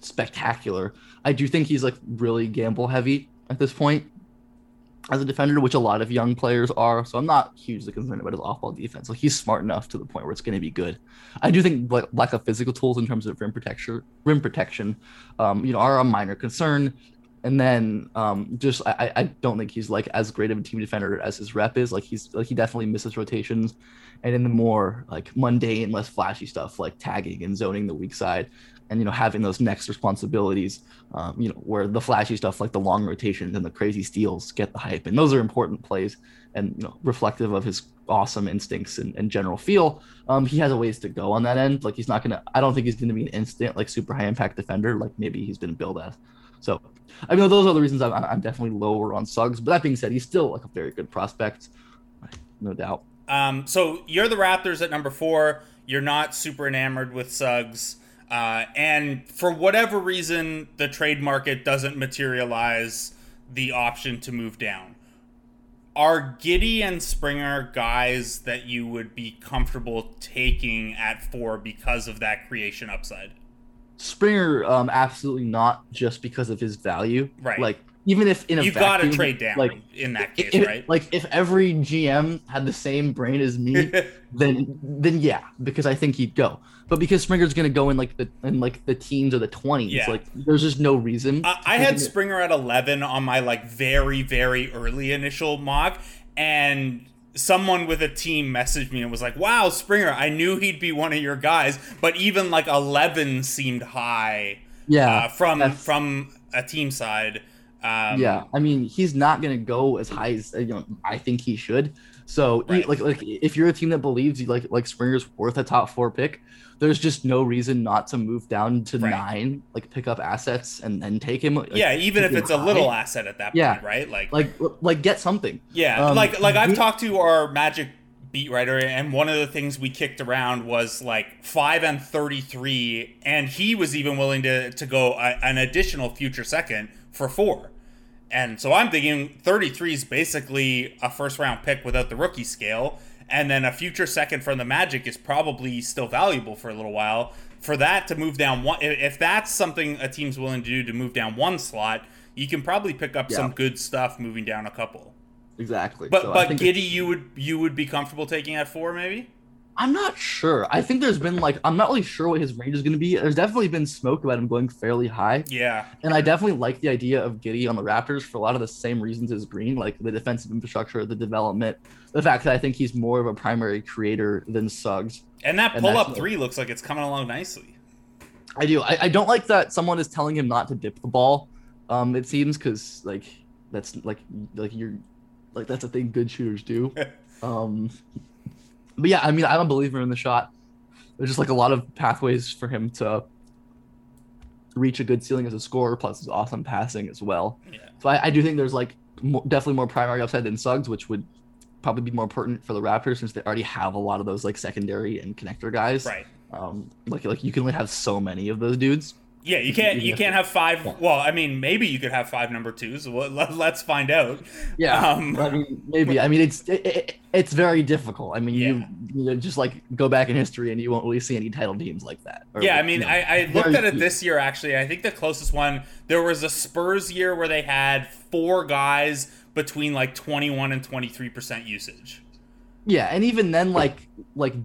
spectacular, I do think he's like really gamble heavy at this point as a defender, which a lot of young players are, so I'm not hugely concerned about his off-ball defense. Like, he's smart enough to the point where it's going to be good. I do think lack of physical tools in terms of rim protection, you know, are a minor concern. And then just I don't think he's like as great of a team defender as his rep is. Like, he definitely misses rotations, and in the more like mundane, less flashy stuff like tagging and zoning the weak side, and, you know, having those next responsibilities, you know, where the flashy stuff like the long rotations and the crazy steals get the hype. And those are important plays and, you know, reflective of his awesome instincts and general feel. He has a ways to go on that end. Like, he's not going to, I don't think he's going to be an instant, like, super high impact defender, like maybe he's been billed as. So, I mean, those are the reasons I'm definitely lower on Suggs. But that being said, he's still like a very good prospect, no doubt. So you're the Raptors at number 4. You're not super enamored with Suggs. And for whatever reason, the trade market doesn't materialize the option to move down. Are Giddey and Springer guys that you would be comfortable taking at 4 because of that creation upside? Springer, absolutely not, just because of his value. Right. Like, even if in a you've got to trade down, like, in that case, if, right? Like, if every GM had the same brain as me, then yeah, because I think he'd go. But because Springer's going to go in like the teens or the 20s, yeah. Like, there's just no reason. I had Springer at 11 on my, like, very, very early initial mock, and someone with a team messaged me and was like, wow, Springer, I knew he'd be one of your guys, but even, like, 11 seemed high. Yeah, from a team side. Yeah, I mean, he's not going to go as high as, you know, I think he should. So, right. like if you're a team that believes you like Springer's worth a top 4 pick, there's just no reason not to move down to 9, like, pick up assets and then take him. Like, yeah, even if it's a little asset at that point, yeah. Right? Like get something. Yeah, like I've talked to our Magic beat writer, and one of the things we kicked around was like 5 and 33, and he was even willing to go an additional future second for 4. And so I'm thinking 33 is basically a first-round pick without the rookie scale, and then a future second from the Magic is probably still valuable for a little while. For that to move down one, if that's something a team's willing to do to move down one slot, you can probably pick up some good stuff moving down a couple. Exactly. But so Giddey, you would be comfortable taking at 4, maybe? I'm not sure. I think there's been, like, I'm not really sure what his range is going to be. There's definitely been smoke about him going fairly high. Yeah. And I definitely like the idea of Giddey on the Raptors for a lot of the same reasons as Green, like the defensive infrastructure, the development, the fact that I think he's more of a primary creator than Suggs. And that pull-up three looks like it's coming along nicely. I do. I don't like that someone is telling him not to dip the ball, it seems, because, like, that's, like you're, like, that's a thing good shooters do. But yeah, I mean, I'm a believer in the shot. There's just, like, a lot of pathways for him to reach a good ceiling as a scorer, plus his awesome passing as well. Yeah. So I do think there's, like, definitely more primary upside than Suggs, which would probably be more pertinent for the Raptors since they already have a lot of those, like, secondary and connector guys. Right. Like you can only have so many of those dudes. Yeah, you can't have 5. Yeah. Well, I mean, maybe you could have 5 number 2s. Well, let's find out. Yeah, I mean, maybe. I mean, it's very difficult. I mean, you just, like, go back in history and you won't really see any title teams like that. Or, yeah, I mean, you know, I looked at it this year, actually. I think the closest one, there was a Spurs year where they had 4 guys between, like, 21 and 23% usage. Yeah, and even then, like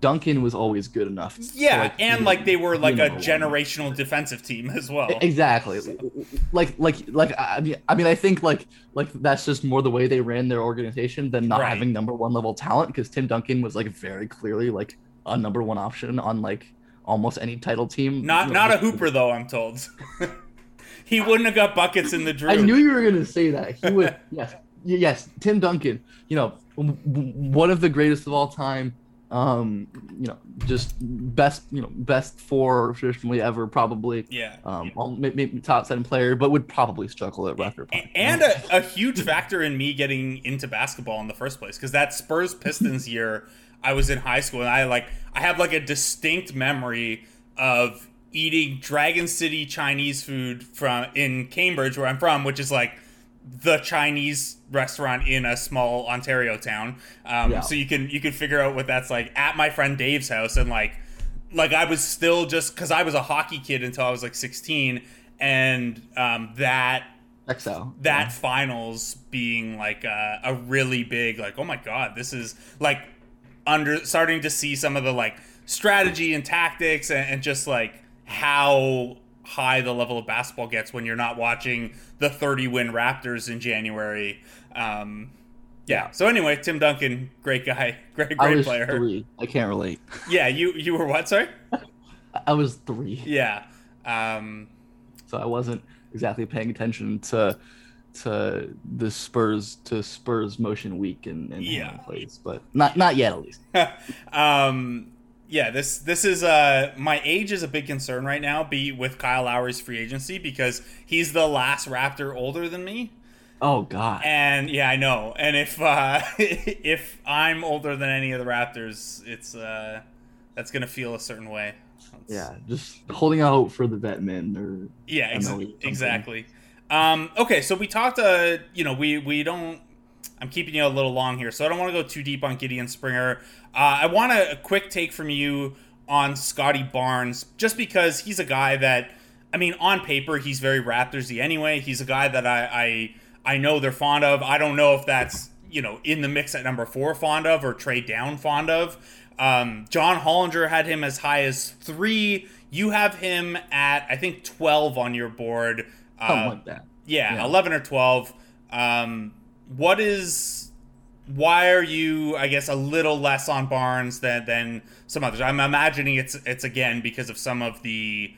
Duncan was always good enough. Yeah, like, and, like, they were, like, a generational defensive team as well. Exactly. So. Like I mean, I think, like that's just more the way they ran their organization than not having number 1 level talent, because Tim Duncan was, like, very clearly, like, a number 1 option on, like, almost any title team. Not a hooper, though, I'm told. He wouldn't have got buckets in the dream. I knew you were going to say that. He would, yes, Tim Duncan, you know, one of the greatest of all time, you know, just best, you know, best 4 traditionally ever, probably. Yeah. Maybe top 7 player, but would probably struggle at record. And a huge factor in me getting into basketball in the first place, because that Spurs Pistons year, I was in high school, and I have, like, a distinct memory of eating Dragon City Chinese food in Cambridge, where I'm from, which is, like, the Chinese restaurant in a small Ontario town. So you can figure out what that's like, at my friend Dave's house. And like I was still just, cause I was a hockey kid until I was like 16. And, that finals being like a really big, like, oh my God, this is like starting to see some of the, like, strategy and tactics and just like how high the level of basketball gets when you're not watching the 30-win Raptors in January. So anyway, Tim Duncan, great guy, great player. I was 3. I can't relate. Yeah, you were what? Sorry, I was 3. Yeah, So I wasn't exactly paying attention to Spurs motion week and plays, but not yet at least. Yeah, this is my age is a big concern right now. Be with Kyle Lowry's free agency because he's the last Raptor older than me. Oh God. And yeah, I know. And if I'm older than any of the Raptors, it's that's gonna feel a certain way. Yeah, just holding out hope for the vet men or exactly. Okay, so we talked. We don't. I'm keeping you a little long here, so I don't want to go too deep on Giddey and Springer. I want a quick take from you on Scottie Barnes, just because he's a guy that, I mean, on paper, he's very Raptorsy anyway. He's a guy that I know they're fond of. I don't know if that's, in the mix at number 4 fond of or trade down fond of. John Hollinger had him as high as 3. You have him at, I think, 12 on your board. Something like that. Yeah, 11 or 12. Why are you, I guess, a little less on Barnes than some others? I'm imagining it's again because of some of the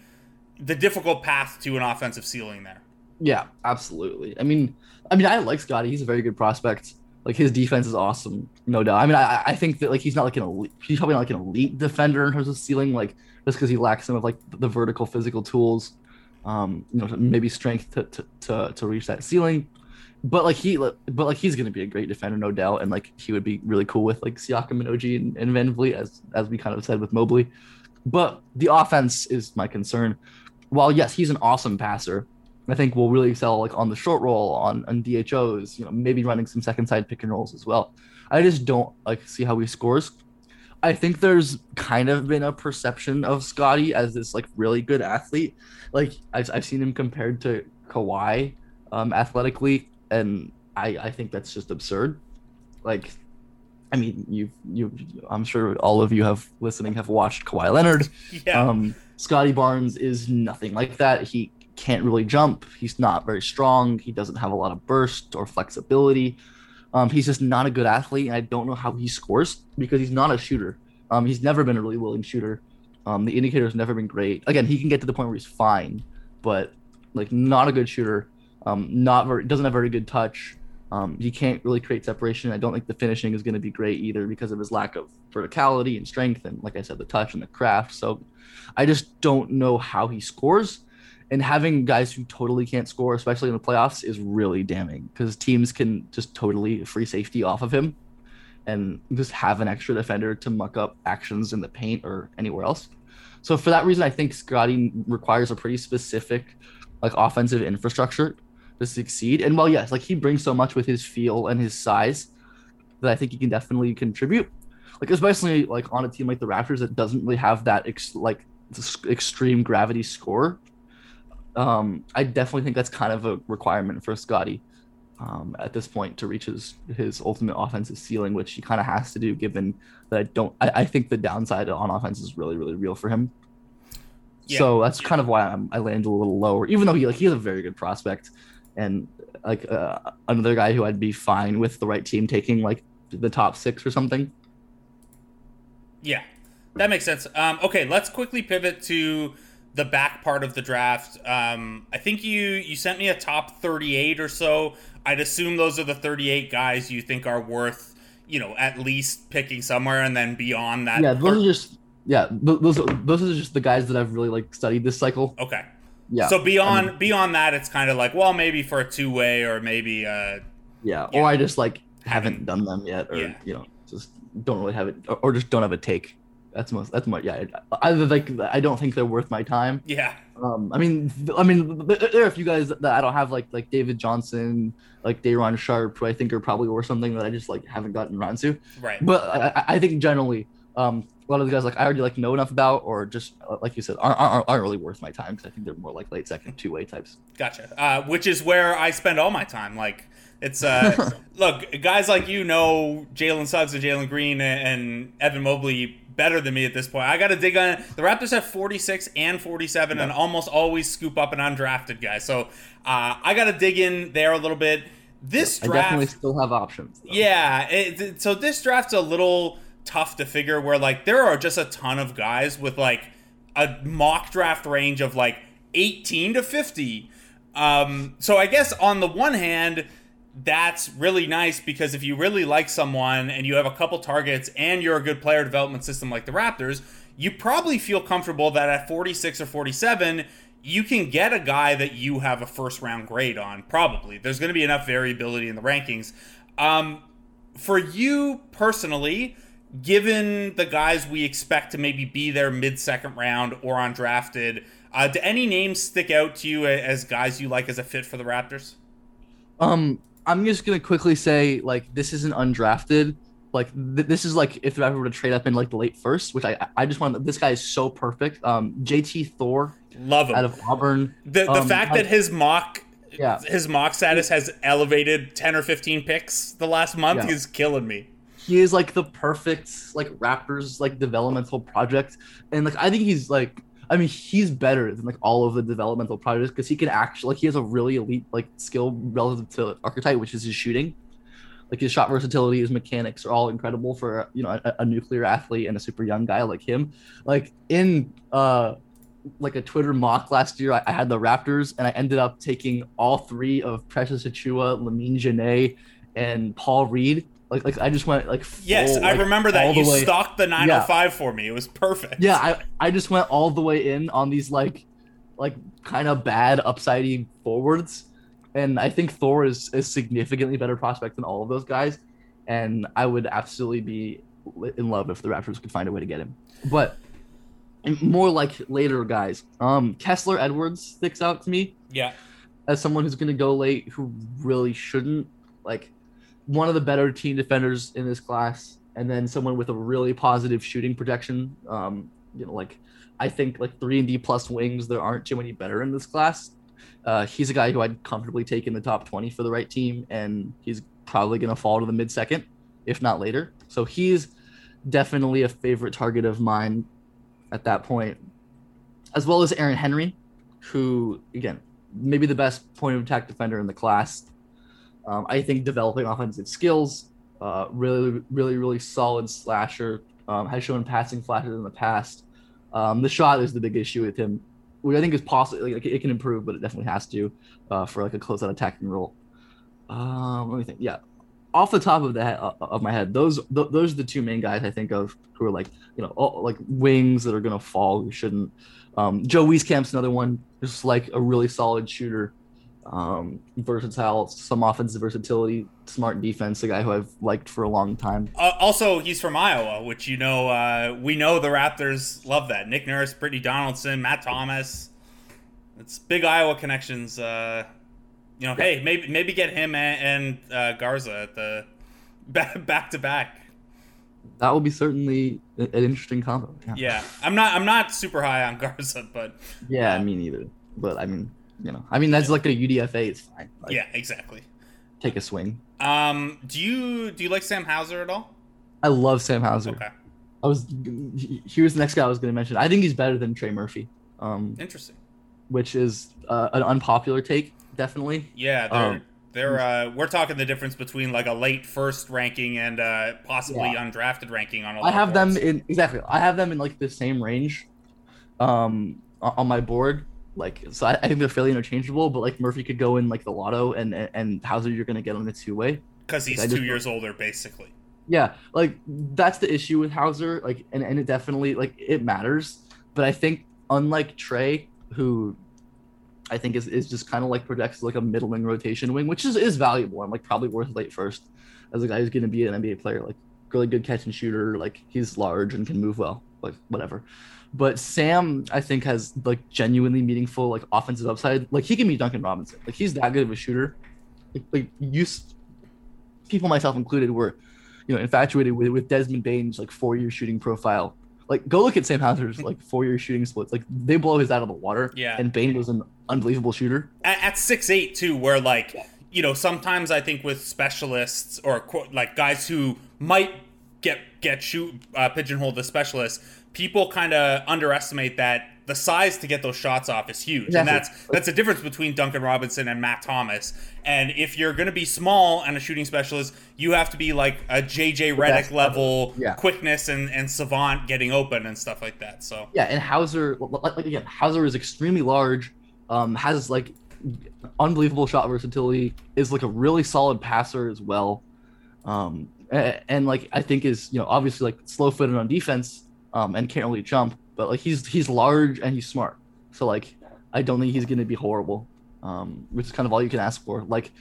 difficult path to an offensive ceiling there. Yeah, absolutely. I mean, I like Scottie. He's a very good prospect. Like, his defense is awesome, no doubt. I mean, I think that, like, he's probably not like an elite defender in terms of ceiling, like, just because he lacks some of, like, the vertical physical tools, maybe strength to reach that ceiling. But he's going to be a great defender, no doubt, and like he would be really cool with like Siakam and OG and VanVleet, as we kind of said with Mobley. But the offense is my concern. While yes, he's an awesome passer, I think we'll really excel like on the short roll, on DHOs, maybe running some second side pick and rolls as well. I just don't like see how he scores. I think there's kind of been a perception of Scottie as this like really good athlete. Like I've seen him compared to Kawhi athletically. And I think that's just absurd. Like, I mean, I'm sure all of you have watched Kawhi Leonard. Yeah. Scottie Barnes is nothing like that. He can't really jump. He's not very strong. He doesn't have a lot of burst or flexibility. He's just not a good athlete. And I don't know how he scores because he's not a shooter. He's never been a really willing shooter. The indicator's never been great. Again, he can get to the point where he's fine, but like not a good shooter. Doesn't have very good touch. He can't really create separation. I don't think the finishing is going to be great either because of his lack of verticality and strength and, like I said, the touch and the craft. So I just don't know how he scores. And having guys who totally can't score, especially in the playoffs, is really damning because teams can just totally free safety off of him and just have an extra defender to muck up actions in the paint or anywhere else. So for that reason, I think Scottie requires a pretty specific like offensive infrastructure to succeed. And while yes, like he brings so much with his feel and his size that I think he can definitely contribute, like especially like on a team like the Raptors that doesn't really have that extreme gravity score. I definitely think that's kind of a requirement for Scottie at this point to reach his ultimate offensive ceiling, which he kind of has to do given that I think the downside on offense is really, really real for him. Yeah. So that's kind of why I land a little lower, even though he's a very good prospect. And like another guy who I'd be fine with the right team taking like the top 6 or something. Yeah, that makes sense. Okay, let's quickly pivot to the back part of the draft. I think you sent me a top 38 or so. I'd assume those are the 38 guys you think are worth, at least picking somewhere and then beyond that. Yeah, those are just those are just the guys that I've really like studied this cycle. Okay. Yeah. So beyond that, it's kind of like, well, maybe for a two-way or maybe. Or I just like haven't done them yet, or just don't really have it, or just don't have a take. That's either like I don't think they're worth my time. Yeah. I mean, there are a few guys that I don't have like David Johnson, like Day'Ron Sharp, who I think are probably worth something that I just like haven't gotten around to. Right. But I think generally. A lot of the guys like I already like know enough about, or just like you said, aren't really worth my time because I think they're more like late second two-way types. Gotcha. Which is where I spend all my time. Like it's look, guys like Jalen Suggs and Jalen Green and Evan Mobley better than me at this point. I got to dig on. The Raptors have 46 and 47, and almost always scoop up an undrafted guy. So I got to dig in there a little bit. This draft, I definitely still have options. Though. Yeah. So this draft's a little tough to figure where like there are just a ton of guys with like a mock draft range of like 18-50. So I guess on the one hand, that's really nice, because if you really like someone and you have a couple targets and you're a good player development system like the Raptors, you probably feel comfortable that at 46 or 47, you can get a guy that you have a first round grade on. Probably there's going to be enough variability in the rankings. For you personally, given the guys we expect to maybe be there mid-second round or undrafted, do any names stick out to you as guys you like as a fit for the Raptors? I'm just going to quickly say, like, this isn't undrafted. Like, this is, like, if the Raptors were to trade up in, like, the late first, which I just want to – this guy is so perfect. JT Thor. Love him. Out of Auburn. The fact that his mock status has elevated 10 or 15 picks the last month is killing me. He is, like, the perfect, like, Raptors, like, developmental project. And, like, I think he's, like – I mean, he's better than, like, all of the developmental projects, because he can actually, like, he has a really elite, like, skill relative to archetype, which is his shooting. Like, his shot versatility, his mechanics are all incredible for, you know, a nuclear athlete and a super young guy like him. Like, in like a Twitter mock last year, I had the Raptors, and I ended up taking all three of Precious Achiuwa, Lamine Janae, and Paul Reed. Like I just went, like, full, yes, I remember that. You stalked the 905 for me. It was perfect. Yeah, I just went all the way in on these, like kind of bad upsidey forwards. And I think Thor is a significantly better prospect than all of those guys. And I would absolutely be in love if the Raptors could find a way to get him. But more like later guys. Kessler Edwards sticks out to me. Yeah. As someone who's going to go late, who really shouldn't, like, one of the better team defenders in this class, and then someone with a really positive shooting projection. You know, like, I think, like, 3-and-D+ wings, there aren't too many better in this class. He's a guy who I'd comfortably take in the top 20 for the right team, and he's probably going to fall to the mid-second, if not later. So he's definitely a favorite target of mine at that point, as well as Aaron Henry, who, again, maybe the best point of attack defender in the class. I think developing offensive skills, really, really, really solid slasher, has shown passing flashes in the past. The shot is the big issue with him, which I think is possible. Like, it can improve, but it definitely has to for, like, a closeout attacking role. Let me think. Yeah, off the top of my head, those are the two main guys I think of who are, like, you know, all, like, wings that are gonna fall who shouldn't. Joe Wieskamp's another one, just like a really solid shooter. Versatile, some offensive versatility, smart defense, a guy who I've liked for a long time. Also, he's from Iowa, which, you know, we know the Raptors love that. Nick Nurse, Brittany Donaldson, Matt Thomas. It's big Iowa connections. You know, hey, maybe get him and Garza at the back-to-back. That will be certainly an interesting combo. Yeah. I'm not super high on Garza, but... Yeah, me neither. But, I mean... You know, I mean, that's like a UDFA. It's fine. Like, yeah, exactly. Take a swing. Do you like Sam Hauser at all? I love Sam Hauser. Okay. He was the next guy I was going to mention. I think he's better than Trey Murphy. Interesting. Which is an unpopular take, definitely. Yeah, we're talking the difference between, like, a late first ranking and possibly undrafted ranking on a lot of boards. I have them in, like, the same range, on my board. Like, so I think they're fairly interchangeable, but, like, Murphy could go in, like, the lotto, and Hauser you're going to get on the two-way. Because he's 2 years older, basically. Yeah, like, that's the issue with Hauser, like, and it definitely, like, it matters. But I think, unlike Trey, who I think is just kind of, like, projects, like, a middling rotation wing, which is valuable and, like, probably worth late first as a guy who's going to be an NBA player, like, really good catch and shooter, like, he's large and can move well, like, whatever. But Sam, I think, has, like, genuinely meaningful, like, offensive upside. Like, he can be Duncan Robinson. Like, he's that good of a shooter. Like people, myself included, were, you know, infatuated with Desmond Bane's, like, 4-year shooting profile. Like, go look at Sam Hauser's, like, 4-year shooting splits. Like, they blow his out of the water. Yeah. And Bane was an unbelievable shooter. At 6'8", too, where, like, you know, sometimes I think with specialists or, like, guys who might get pigeonholed as specialists, people kind of underestimate that the size to get those shots off is huge. Exactly. And that's the difference between Duncan Robinson and Matt Thomas. And if you're going to be small and a shooting specialist, you have to be like a JJ Redick level quickness and savant getting open and stuff like that. So yeah, and Hauser, like, again, Hauser is extremely large, has like unbelievable shot versatility, is like a really solid passer as well. And like, I think is, you know, obviously like slow footed on defense, and can't really jump, but like he's large and he's smart. So like, I don't think he's going to be horrible. Which is kind of all you can ask for. Like,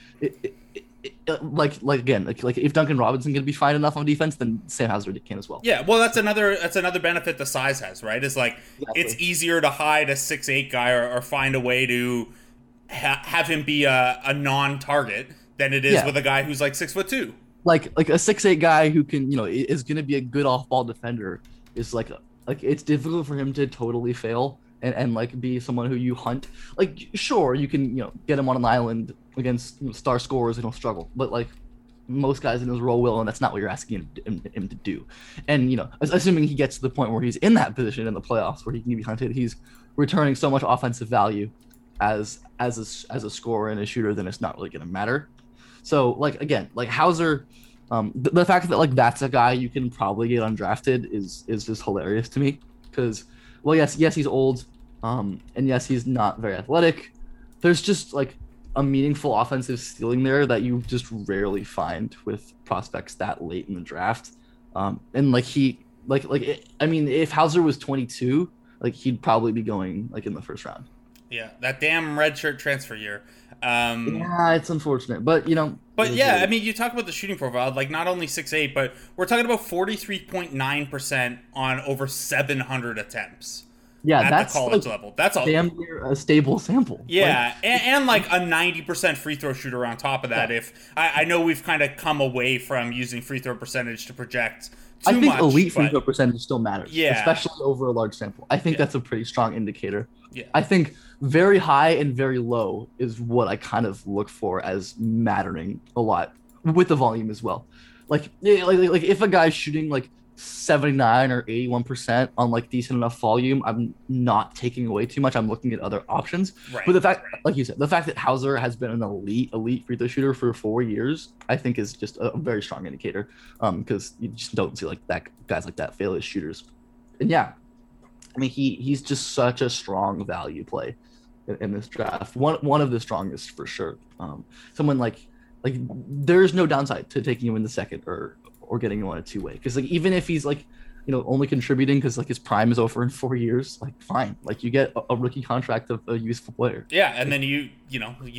again, if Duncan Robinson can be fine enough on defense, then Sam Hazard can as well. Yeah, well, that's another benefit the size has, right? It's like Exactly. It's easier to hide a 6'8" guy or find a way to have him be a non-target than it is with a guy who's like 6'2". Like a 6'8" guy who can, you know, is going to be a good off-ball defender is like it's difficult for him to totally fail. And like be someone who you hunt. Like, sure, you can, you know, get him on an island against, you know, star scorers and he'll struggle, but like most guys in his role will, and that's not what you're asking him to do. And, you know, assuming he gets to the point where he's in that position in the playoffs where he can be hunted, he's returning so much offensive value as a scorer and a shooter, then it's not really going to matter. So like, again, like Hauser, the fact that like that's a guy you can probably get undrafted is just hilarious to me, because, well, yes, he's old. And yes, he's not very athletic. There's just like a meaningful offensive ceiling there that you just rarely find with prospects that late in the draft. And like if Hauser was 22, like he'd probably be going like in the first round. Yeah, that damn redshirt transfer year. Yeah, it's unfortunate, but you know. But yeah, I mean, you talk about the shooting profile, like not only 6'8", but we're talking about 43.9% on over 700 attempts. Yeah, that's the college level. That's all. Damn near a stable sample. Yeah, like, and like a 90% free throw shooter on top of that. Yeah. If I know we've kind of come away from using free throw percentage to project too much. I think elite free throw percentage still matters, especially over a large sample. I think that's a pretty strong indicator. Yeah, I think very high and very low is what I kind of look for as mattering a lot with the volume as well. Like if a guy's shooting like 79 or 81% on like decent enough volume, I'm not taking away too much. I'm looking at other options. Right. But the fact, like you said, the fact that Hauser has been an elite free throw shooter for 4 years, I think is just a very strong indicator. Because you just don't see like that guys like that fail as shooters. And yeah, I mean, he's just such a strong value play in this draft. One of the strongest for sure. Someone like there's no downside to taking him in the second or getting him on a two-way, because like even if he's like, you know, only contributing because like his prime is over in 4 years, like fine, like you get a rookie contract of a useful player. Yeah, and then you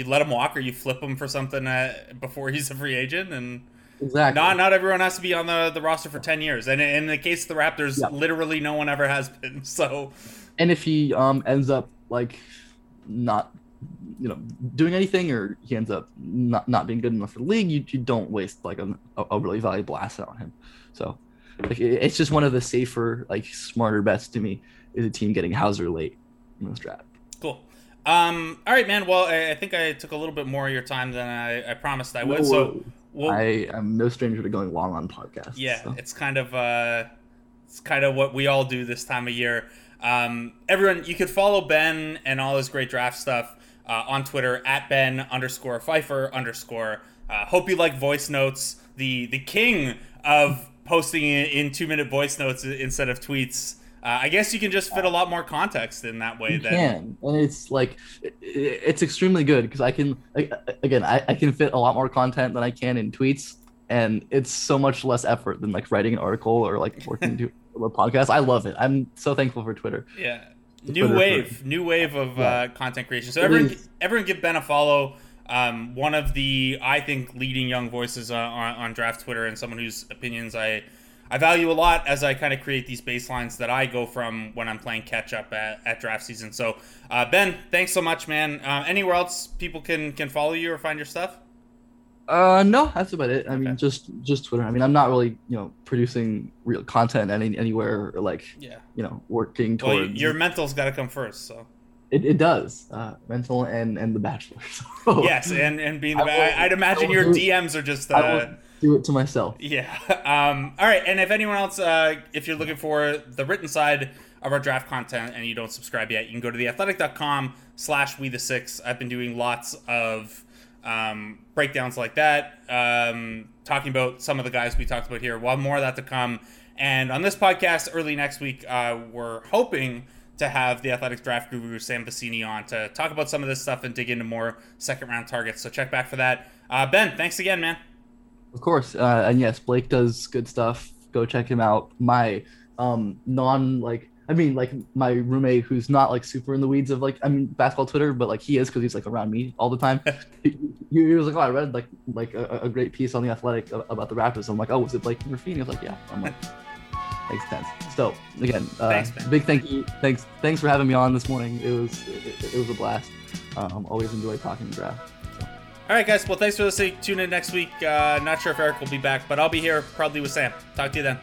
let him walk or you flip him for something before he's a free agent and. Exactly. Not everyone has to be on the roster for 10 years. And in the case of the Raptors, literally no one ever has been. So, and if he ends up like not, you know, doing anything, or he ends up not being good enough for the league, you don't waste like a really valuable asset on him. So like, it's just one of the safer, like smarter bets to me is a team getting Hauser late in this draft. Cool. All right, man. Well, I think I took a little bit more of your time than I promised I would. Whoa. So. Well, I am no stranger to going long on podcasts. Yeah, so. It's kind of what we all do this time of year. Everyone, you could follow Ben and all his great draft stuff on Twitter at Ben_Pfeiffer_. Hope you like voice notes. The king of posting in 2-minute voice notes instead of tweets. I guess you can just fit a lot more context in that way. And it's like, it's extremely good because I can fit a lot more content than I can in tweets, and it's so much less effort than like writing an article or like working to a podcast. I love it. I'm so thankful for Twitter. Yeah, new wave of content creation. So everyone give Ben a follow. One of the I think leading young voices on draft Twitter, and someone whose opinions I value a lot as I kind of create these baselines that I go from when I'm playing catch up at draft season. So, Ben, thanks so much, man. Anywhere else people can follow you or find your stuff? No, that's about it. I mean, just Twitter. I mean, I'm not really, you know, producing real content anywhere or like, you know, working towards. Well, your mental's got to come first, so. It does. Mental and The Bachelor. So. Yes, and being the Bachelor. I'd imagine your DMs are just... do it to myself. Yeah. All right. And if anyone else, if you're looking for the written side of our draft content and you don't subscribe yet, you can go to theathletic.com/we the six. I've been doing lots of breakdowns like that, talking about some of the guys we talked about here. We'll have more of that to come. And on this podcast early next week, we're hoping to have the Athletic draft guru Sam Bassini on to talk about some of this stuff and dig into more second round targets. So check back for that. Ben, thanks again, man. Of course. And yes, Blake does good stuff. Go check him out. My my roommate who's not like super in the weeds of basketball Twitter, but he is, because he's around me all the time. he was like, oh, I read a great piece on The Athletic about the Raptors. I'm like, oh, was it Blake Murphy? He was like, yeah. I'm like, makes sense. So again, thanks, big thank you. Thanks for having me on this morning. It was a blast. Always enjoy talking draft. So. All right, guys. Well, thanks for listening. Tune in next week. Not sure if Eric will be back, but I'll be here probably with Sam. Talk to you then.